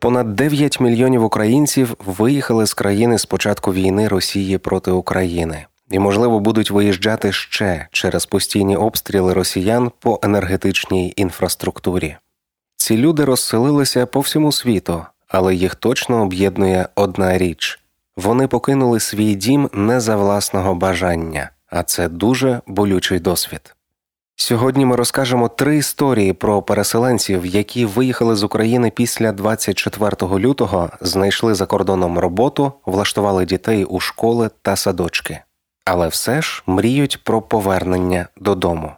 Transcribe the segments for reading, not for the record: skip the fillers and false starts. Понад 9 мільйонів українців виїхали з країни з початку війни Росії проти України. І, можливо, будуть виїжджати ще через постійні обстріли росіян по енергетичній інфраструктурі. Ці люди розселилися по всьому світу, але їх точно об'єднує одна річ. Вони покинули свій дім не за власного бажання, а це дуже болючий досвід. Сьогодні ми розкажемо 3 історії про переселенців, які виїхали з України після 24 лютого, знайшли за кордоном роботу, влаштували дітей у школи та садочки. Але все ж мріють про повернення додому.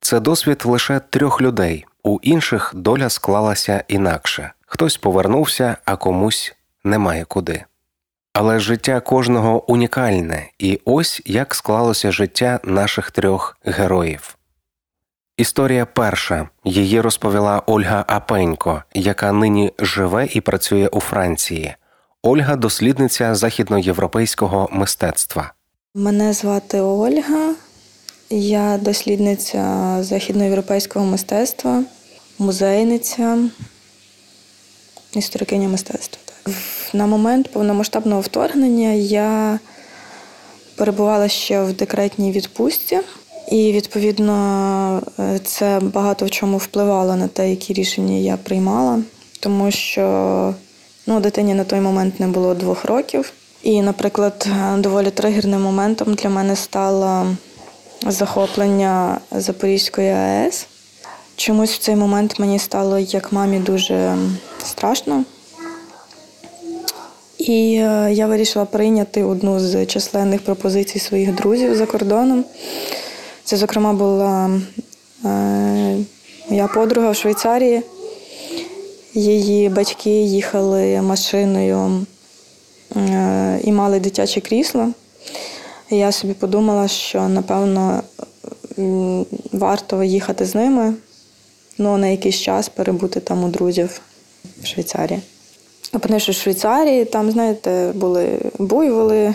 Це досвід лише 3 людей, у інших доля склалася інакше. Хтось повернувся, а комусь немає куди. Але життя кожного унікальне, і ось як склалося життя наших 3 героїв. Історія перша. Її розповіла Ольга Апенько, яка нині живе і працює у Франції. Ольга – дослідниця західноєвропейського мистецтва. Мене звати Ольга, я дослідниця західноєвропейського мистецтва, музейниця, історикиня мистецтва. Так. На момент повномасштабного вторгнення я перебувала ще в декретній відпустці. І, відповідно, це багато в чому впливало на те, які рішення я приймала, тому що дитині на той момент не було 2 років. І, наприклад, доволі тригерним моментом для мене стало захоплення Запорізької АЕС. Чомусь в цей момент мені стало, як мамі, дуже страшно. І я вирішила прийняти одну з численних пропозицій своїх друзів за кордоном. Це, зокрема, була моя подруга в Швейцарії. Її батьки їхали машиною і мали дитяче крісло. Я собі подумала, що, напевно, варто їхати з ними, на якийсь час перебути там у друзів в Швейцарії. Опинившись в Швейцарії, там, були буйволи,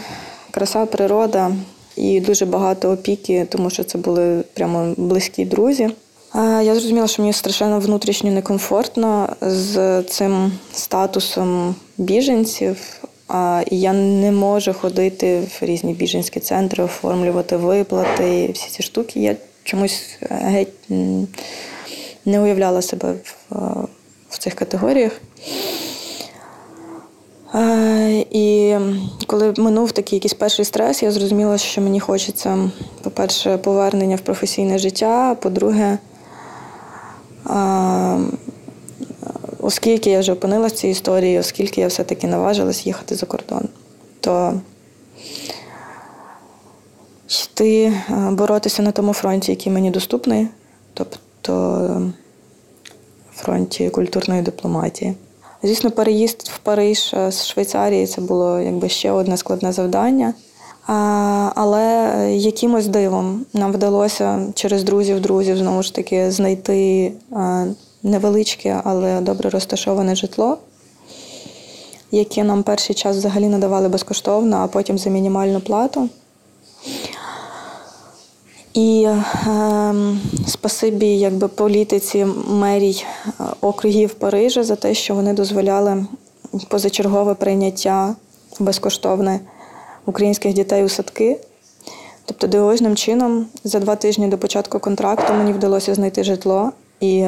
краса, природа. І дуже багато опіки, тому що це були прямо близькі друзі. Я зрозуміла, що мені страшенно внутрішньо некомфортно з цим статусом біженців. І я не можу ходити в різні біженські центри, оформлювати виплати, всі ці штуки. Я чомусь геть не уявляла себе в цих категоріях. І коли минув такий якийсь перший стрес, я зрозуміла, що мені хочеться, по-перше, повернення в професійне життя, по-друге, оскільки я вже опинилася в цій історії, оскільки я все-таки наважилась їхати за кордон, то йти боротися на тому фронті, який мені доступний, тобто фронті культурної дипломатії. Звісно, переїзд в Париж з Швейцарії – це було ще одне складне завдання. Але якимось дивом нам вдалося через друзів-друзів знову ж таки знайти невеличке, але добре розташоване житло, яке нам перший час взагалі надавали безкоштовно, а потім за мінімальну плату. І спасибі політиці мерій округів Парижа за те, що вони дозволяли позачергове прийняття безкоштовне українських дітей у садки. Тобто дивовижним чином за 2 тижні до початку контракту мені вдалося знайти житло і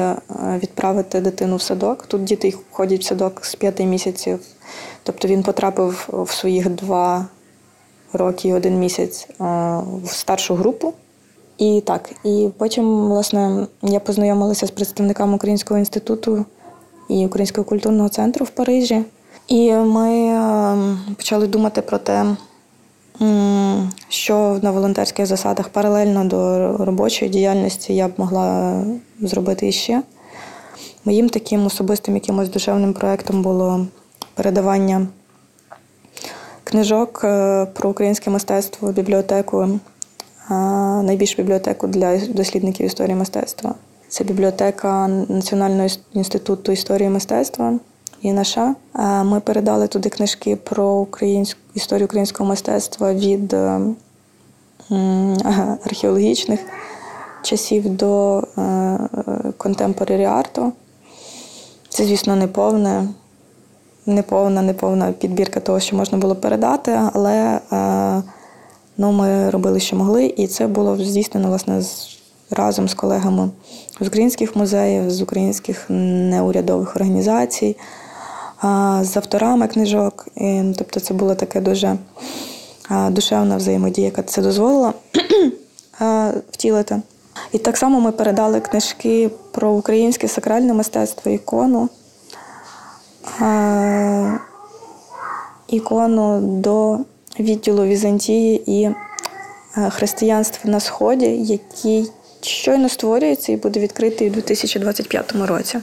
відправити дитину в садок. Тут діти ходять в садок з 5 місяців. Тобто він потрапив в своїх 2 роки і 1 місяць в старшу групу. І так, і потім, я познайомилася з представниками Українського інституту і Українського культурного центру в Парижі. І ми почали думати про те, що на волонтерських засадах паралельно до робочої діяльності я б могла зробити іще. Моїм таким особистим якимось душевним проєктом було передавання книжок про українське мистецтво в бібліотеку. Найбільшу бібліотеку для дослідників історії мистецтва. Це бібліотека Національного інституту історії і мистецтва, ІНШ. Ми передали туди книжки про історію українського мистецтва від археологічних часів до контемпорарі арту. Це, звісно, не повне неповна підбірка того, що можна було передати, але ми робили, що могли, і це було здійснено, власне, разом з колегами з українських музеїв, з українських неурядових організацій, з авторами книжок. Тобто це була така дуже душевна взаємодія, яка це дозволила втілити. І так само ми передали книжки про українське сакральне мистецтво, ікону до відділу Візантії і християнства на Сході, який щойно створюється і буде відкритий у 2025 році.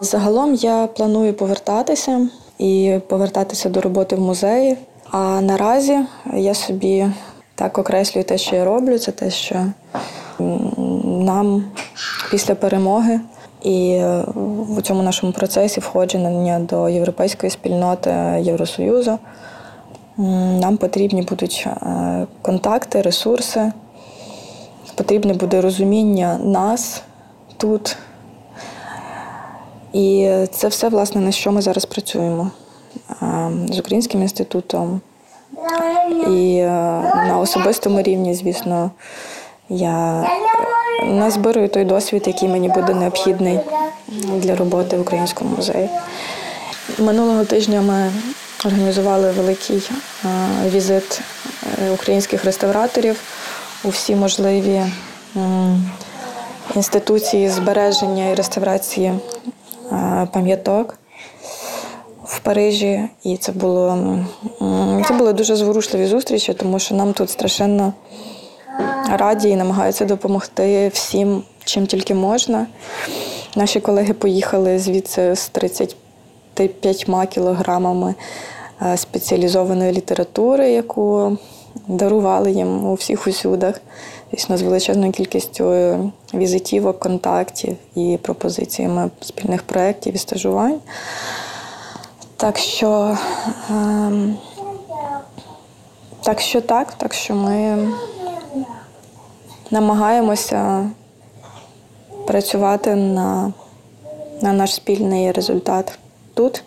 Загалом я планую повертатися до роботи в музеї. А наразі я собі так окреслюю те, що я роблю. Це те, що нам після перемоги і в цьому нашому процесі входження до європейської спільноти, Євросоюзу, нам потрібні будуть контакти, ресурси, потрібне буде розуміння нас тут. І це все, власне, на що ми зараз працюємо з Українським інститутом. І на особистому рівні, звісно, я назбираю той досвід, який мені буде необхідний для роботи в Українському музеї. Минулого тижня ми організували великий візит українських реставраторів у всі можливі інституції збереження і реставрації пам'яток в Парижі. І це були дуже зворушливі зустрічі, тому що нам тут страшенно раді і намагаються допомогти всім, чим тільки можна. Наші колеги поїхали звідси з 35 кілограмами спеціалізованої літератури, яку дарували їм у всіх усюдах. Звісно, з величезною кількістю візитівок, контактів і пропозиціями спільних проєктів і стажувань. Так що ми намагаємося працювати на наш спільний результат тут.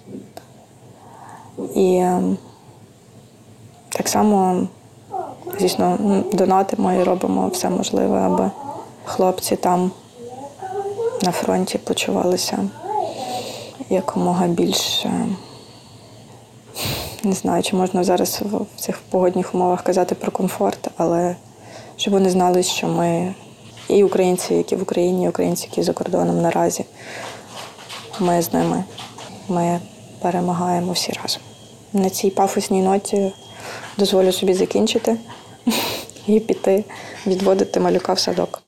І так само, звісно, донатимо і робимо все можливе, аби хлопці там на фронті почувалися якомога більше. Не знаю, чи можна зараз в цих погодних умовах казати про комфорт, але щоб вони знали, що ми і українці, які в Україні, і українці, які за кордоном наразі, ми з ними. Ми перемагаємо всі разом. На цій пафосній ноті дозволю собі закінчити і піти відводити малюка в садок.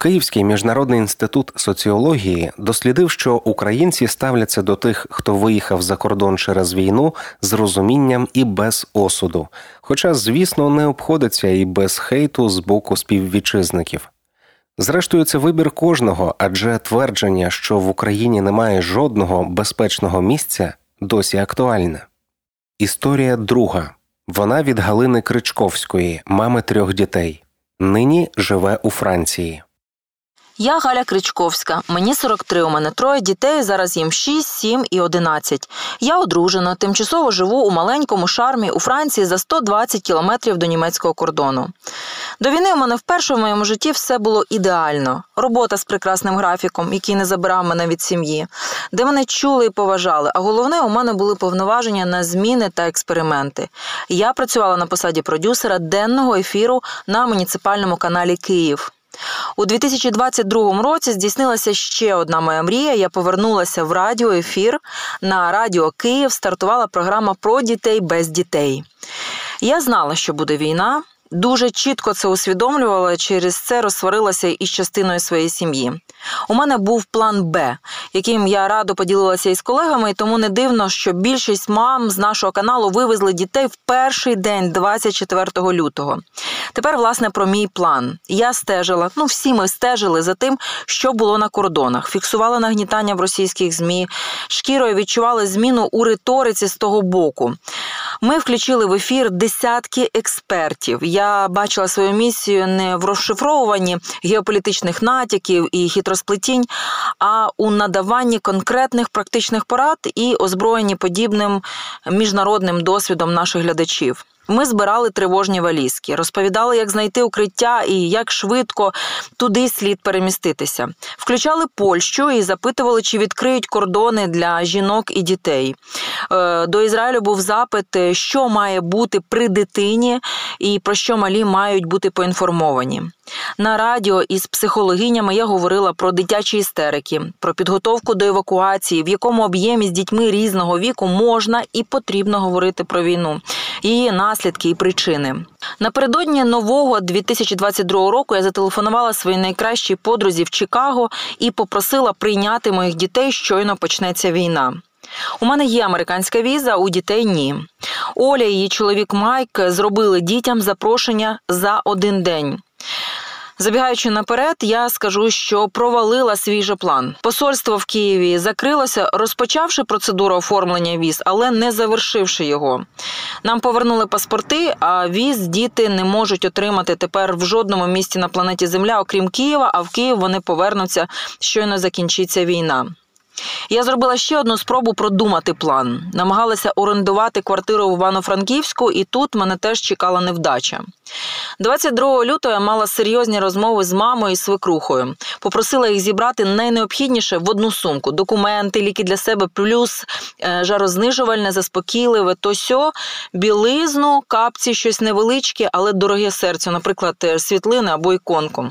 Київський міжнародний інститут соціології дослідив, що українці ставляться до тих, хто виїхав за кордон через війну, з розумінням і без осуду. Хоча, звісно, не обходиться і без хейту з боку співвітчизників. Зрештою, це вибір кожного, адже твердження, що в Україні немає жодного безпечного місця, досі актуальне. Історія друга. Вона від Галини Кричковської, мами 3 дітей. Нині живе у Франції. Я Галя Кричковська. Мені 43, у мене 3 дітей, зараз їм 6, 7 і 11. Я одружена, тимчасово живу у маленькому шармі у Франції за 120 кілометрів до німецького кордону. До війни у мене вперше в моєму житті все було ідеально. Робота з прекрасним графіком, який не забирав мене від сім'ї, де мене чули і поважали, а головне, у мене були повноваження на зміни та експерименти. Я працювала на посаді продюсера денного ефіру на муніципальному каналі «Київ». У 2022 році здійснилася ще одна моя мрія. Я повернулася в радіоефір. На Радіо Київ стартувала програма «Про дітей без дітей». Я знала, що буде війна. Дуже чітко це усвідомлювала, через це розсварилася із частиною своєї сім'ї. У мене був план «Б», яким я радо поділилася із колегами, і тому не дивно, що більшість мам з нашого каналу вивезли дітей в перший день 24 лютого. Тепер, власне, про мій план. Я стежила, всі ми стежили за тим, що було на кордонах. Фіксували нагнітання в російських ЗМІ, шкірою відчували зміну у риториці з того боку. Ми включили в ефір десятки експертів. Я бачила свою місію не в розшифровуванні геополітичних натяків і хитросплетінь, а у надаванні конкретних практичних порад і озброєнні подібним міжнародним досвідом наших глядачів. Ми збирали тривожні валізки, розповідали, як знайти укриття і як швидко туди слід переміститися. Включали Польщу і запитували, чи відкриють кордони для жінок і дітей. До Ізраїлю був запит, що має бути при дитині і про що малі мають бути поінформовані. На радіо із психологинями я говорила про дитячі істерики, про підготовку до евакуації, в якому об'ємі з дітьми різного віку можна і потрібно говорити про війну, її наслідки і причини. Напередодні нового 2022 року я зателефонувала своїй найкращій подрузі в Чикаго і попросила прийняти моїх дітей, щойно почнеться війна. У мене є американська віза, у дітей – ні. Оля і її чоловік Майк зробили дітям запрошення за один день. Забігаючи наперед, я скажу, що провалила свій же план. Посольство в Києві закрилося, розпочавши процедуру оформлення віз, але не завершивши його. Нам повернули паспорти, а віз діти не можуть отримати тепер в жодному місті на планеті Земля, окрім Києва, а в Київ вони повернуться, щойно закінчиться війна. Я зробила ще одну спробу продумати план. Намагалася орендувати квартиру в Івано-Франківську, і тут мене теж чекала невдача. 22 лютого я мала серйозні розмови з мамою і свекрухою. Попросила їх зібрати найнеобхідніше в одну сумку – документи, ліки для себе, плюс жарознижувальне, заспокійливе, то-сьо, білизну, капці, щось невеличке, але дороге серцю, наприклад, світлини або іконку.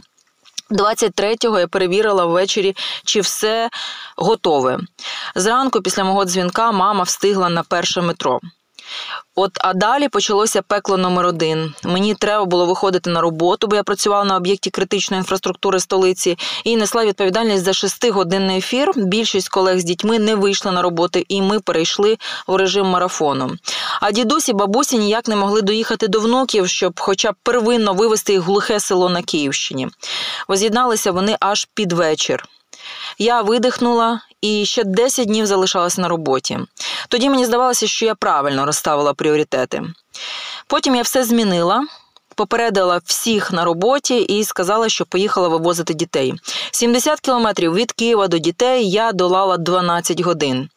23-го я перевірила ввечері, чи все готове. Зранку після мого дзвінка мама встигла на перше метро. А далі почалося пекло №1. Мені треба було виходити на роботу, бо я працювала на об'єкті критичної інфраструктури столиці і несла відповідальність за 6-годинний ефір. Більшість колег з дітьми не вийшли на роботу, і ми перейшли в режим марафону. А дідусі, бабусі ніяк не могли доїхати до внуків, щоб хоча б первинно вивезти їх в глухе село на Київщині. Воз'єдналися вони аж під вечір. Я видихнула і ще 10 днів залишалась на роботі. Тоді мені здавалося, що я правильно розставила пріоритети. Потім я все змінила, попередила всіх на роботі і сказала, що поїхала вивозити дітей. 70 кілометрів від Києва до дітей я долала 12 годин.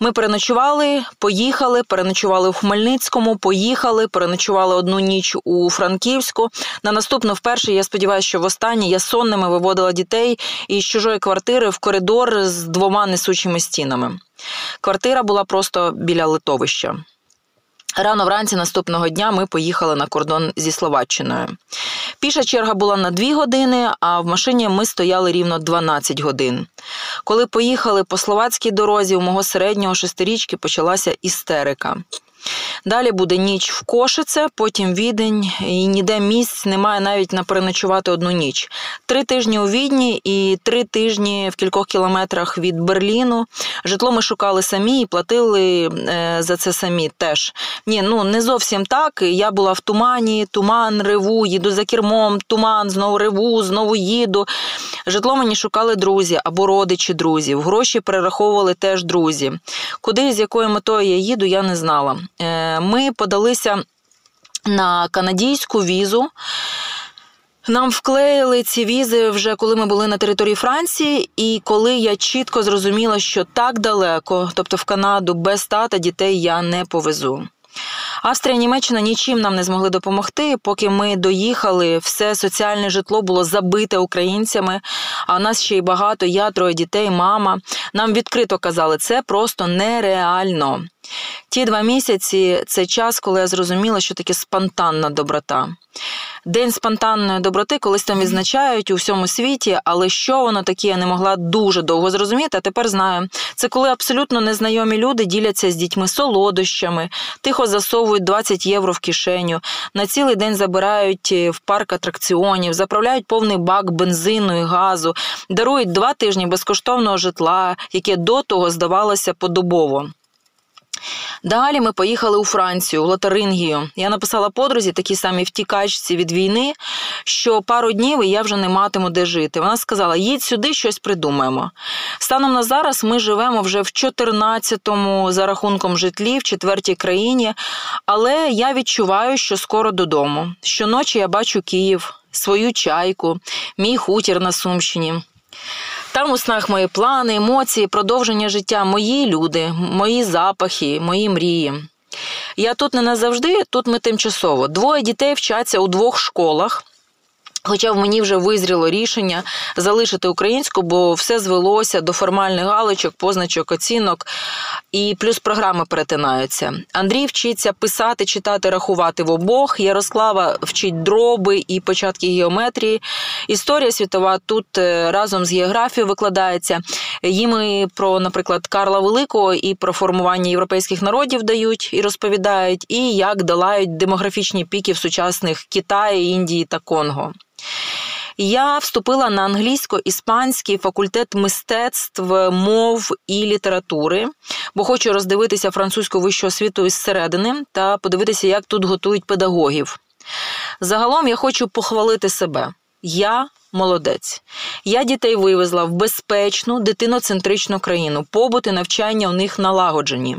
Ми переночували, поїхали, переночували в Хмельницькому, поїхали, переночували одну ніч у Франківську. На наступну вперше, я сподіваюся, що востаннє, я сонними виводила дітей із чужої квартири в коридор з 2 несучими стінами. Квартира була просто біля литовища. Рано вранці наступного дня ми поїхали на кордон зі Словаччиною. Піша черга була на 2 години, а в машині ми стояли рівно 12 годин. Коли поїхали по словацькій дорозі, у мого середнього 6-річки почалася істерика. Далі буде ніч в Кошице, потім Відень, і ніде місць немає навіть на переночувати одну ніч. 3 тижні у Відні і 3 тижні в кількох кілометрах від Берліну. Житло ми шукали самі і платили за це самі теж. Не зовсім так. Я була в тумані, туман, реву, їду за кермом, туман, знову реву, знову їду. Житло мені шукали друзі або родичі друзів. Гроші перераховували теж друзі. Куди, з якою метою я їду, я не знала. Ми подалися на канадійську візу. Нам вклеїли ці візи вже коли ми були на території Франції, і коли я чітко зрозуміла, що так далеко, тобто в Канаду, без тата дітей я не повезу. Австрія, Німеччина нічим нам не змогли допомогти. Поки ми доїхали, все соціальне житло було забите українцями, а нас ще й багато, я, 3 дітей, мама. Нам відкрито казали, це просто нереально. Ті 2 місяці – це час, коли я зрозуміла, що таке спонтанна доброта. День спонтанної доброти колись там відзначають у всьому світі, але що воно таке, я не могла дуже довго зрозуміти, а тепер знаю. Це коли абсолютно незнайомі люди діляться з дітьми солодощами, тихо засовують 20 євро в кишеню, на цілий день забирають в парк атракціонів, заправляють повний бак бензину і газу, дарують 2 тижні безкоштовного житла, яке до того здавалося подобово. Далі ми поїхали у Францію, у Лотарингію. Я написала подрузі, такій самій втікачці від війни, що пару днів і я вже не матиму де жити. Вона сказала, їдь сюди, щось придумаємо. Станом на зараз ми живемо вже в 14-му за рахунком житлі, в 4-й країні, але я відчуваю, що скоро додому. Щоночі я бачу Київ, свою чайку, мій хутір на Сумщині. Там у снах мої плани, емоції, продовження життя, мої люди, мої запахи, мої мрії. Я тут не назавжди, тут ми тимчасово. 2 дітей вчаться у 2 школах, хоча в мені вже визріло рішення залишити українську, бо все звелося до формальних галочок, позначок, оцінок, і плюс програми перетинаються. Андрій вчиться писати, читати, рахувати в обох, Ярослава вчить дроби і початки геометрії. Історія світова тут разом з географією викладається. Їм і про, наприклад, Карла Великого і про формування європейських народів дають і розповідають, і як долають демографічні піки в сучасних Китаї, Індії та Конго. Я вступила на англійсько-іспанський факультет мистецтв, мов і літератури, бо хочу роздивитися французьку вищу освіту ізсередини та подивитися, як тут готують педагогів. Загалом я хочу похвалити себе. Я молодець. Я дітей вивезла в безпечну, дитиноцентричну країну. Побут і навчання у них налагоджені.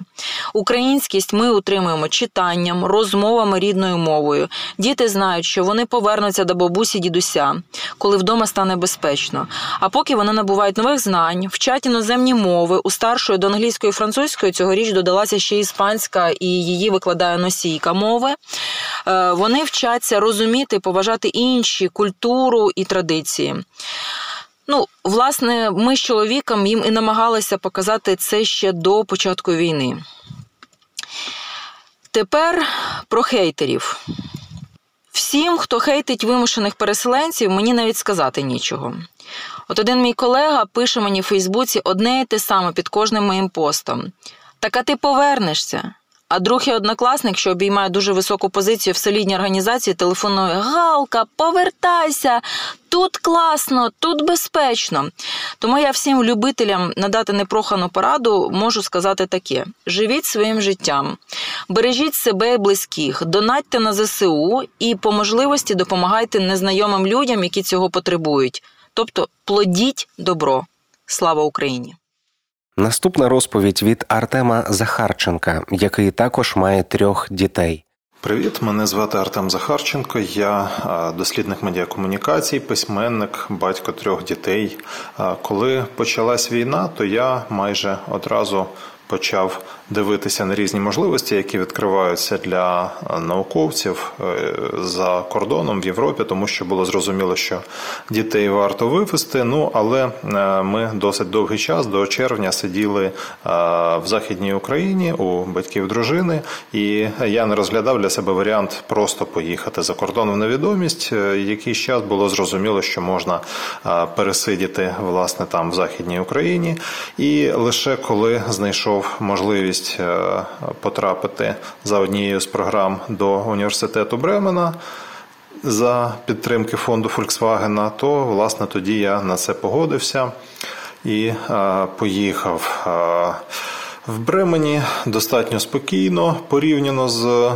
Українськість ми утримуємо читанням, розмовами рідною мовою. Діти знають, що вони повернуться до бабусі, дідуся, коли вдома стане безпечно. А поки вони набувають нових знань, вчать іноземні мови, у старшої до англійської і французької цьогоріч додалася ще іспанська, і її викладає носійка мови. Вони вчаться розуміти, поважати інші, культуру і традиції. Ну, власне, ми з чоловіком їм і намагалися показати це ще до початку війни. Тепер про хейтерів. Всім, хто хейтить вимушених переселенців, мені навіть сказати нічого. От один мій колега пише мені в Фейсбуці одне і те саме під кожним моїм постом. «Так, а ти повернешся». А друг і однокласник, що обіймає дуже високу позицію в селідній організації, телефонує «Галка, повертайся! Тут класно, тут безпечно!» Тому я всім любителям надати непрохану пораду можу сказати таке. Живіть своїм життям, бережіть себе і близьких, донатьте на ЗСУ і по можливості допомагайте незнайомим людям, які цього потребують. Тобто плодіть добро. Слава Україні! Наступна розповідь від Артема Захарченка, який також має 3 дітей. Привіт, мене звати Артем Захарченко, я дослідник медіакомунікацій, письменник, батько 3 дітей. Коли почалась війна, то я майже одразу почав дивитися на різні можливості, які відкриваються для науковців за кордоном в Європі, тому що було зрозуміло, що дітей варто вивезти. Ну, але ми досить довгий час, до червня, сиділи в Західній Україні у батьків дружини, і я не розглядав для себе варіант просто поїхати за кордон в невідомість. Якийсь час було зрозуміло, що можна пересидіти, власне, там в Західній Україні. І лише коли знайшов можливість потрапити за однією з програм до Університету Бремена за підтримки фонду Volkswagen, то, власне, тоді я на це погодився і поїхав. В Бремені достатньо спокійно, порівняно з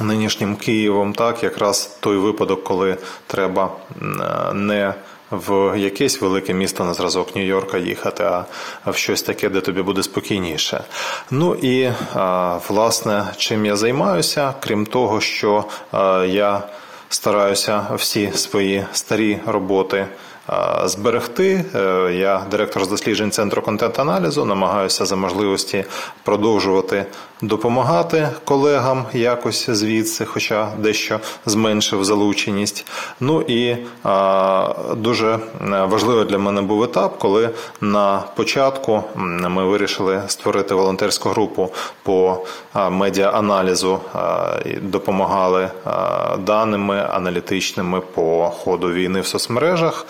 нинішнім Києвом. Так, якраз той випадок, коли треба не в якесь велике місто на зразок Нью-Йорка їхати, а в щось таке, де тобі буде спокійніше. Ну і, власне, чим я займаюся, крім того, що я стараюся всі свої старі роботи зберегти. Я директор з досліджень Центру контент-аналізу, намагаюся за можливості продовжувати допомагати колегам якось звідси, хоча дещо зменшив залученість. Ну і дуже важливий для мене був етап, коли на початку ми вирішили створити волонтерську групу по медіа-аналізу, допомагали даними аналітичними по ходу війни в соцмережах.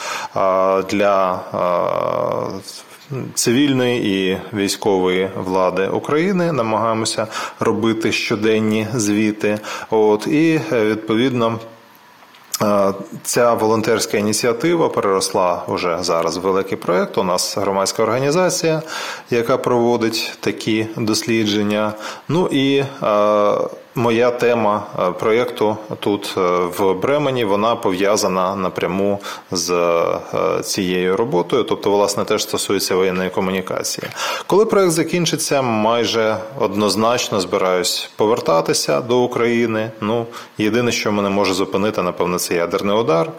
Для цивільної і військової влади України намагаємося робити щоденні звіти. От, і, відповідно, Ця волонтерська ініціатива переросла вже зараз в великий проєкт. У нас громадська організація, яка проводить такі дослідження. Ну і моя тема проєкту тут в Бремені, вона пов'язана напряму з цією роботою, тобто, власне, теж стосується воєнної комунікації. Коли проєкт закінчиться, майже однозначно збираюсь повертатися до України. Ну, єдине, що мене може зупинити, напевно, це ядерний удар.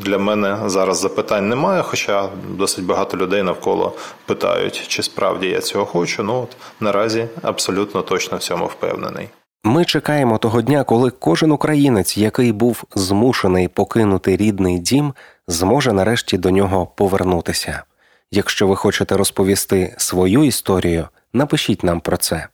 Для мене зараз запитань немає, хоча досить багато людей навколо питають, чи справді я цього хочу. Ну, от наразі абсолютно точно в цьому впевнений. Ми чекаємо того дня, коли кожен українець, який був змушений покинути рідний дім, зможе нарешті до нього повернутися. Якщо ви хочете розповісти свою історію, напишіть нам про це.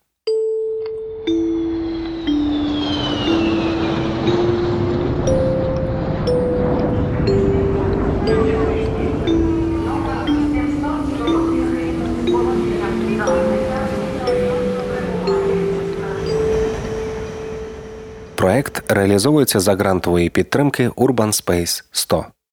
Проект реалізовується за грантової підтримки Urban Space 100.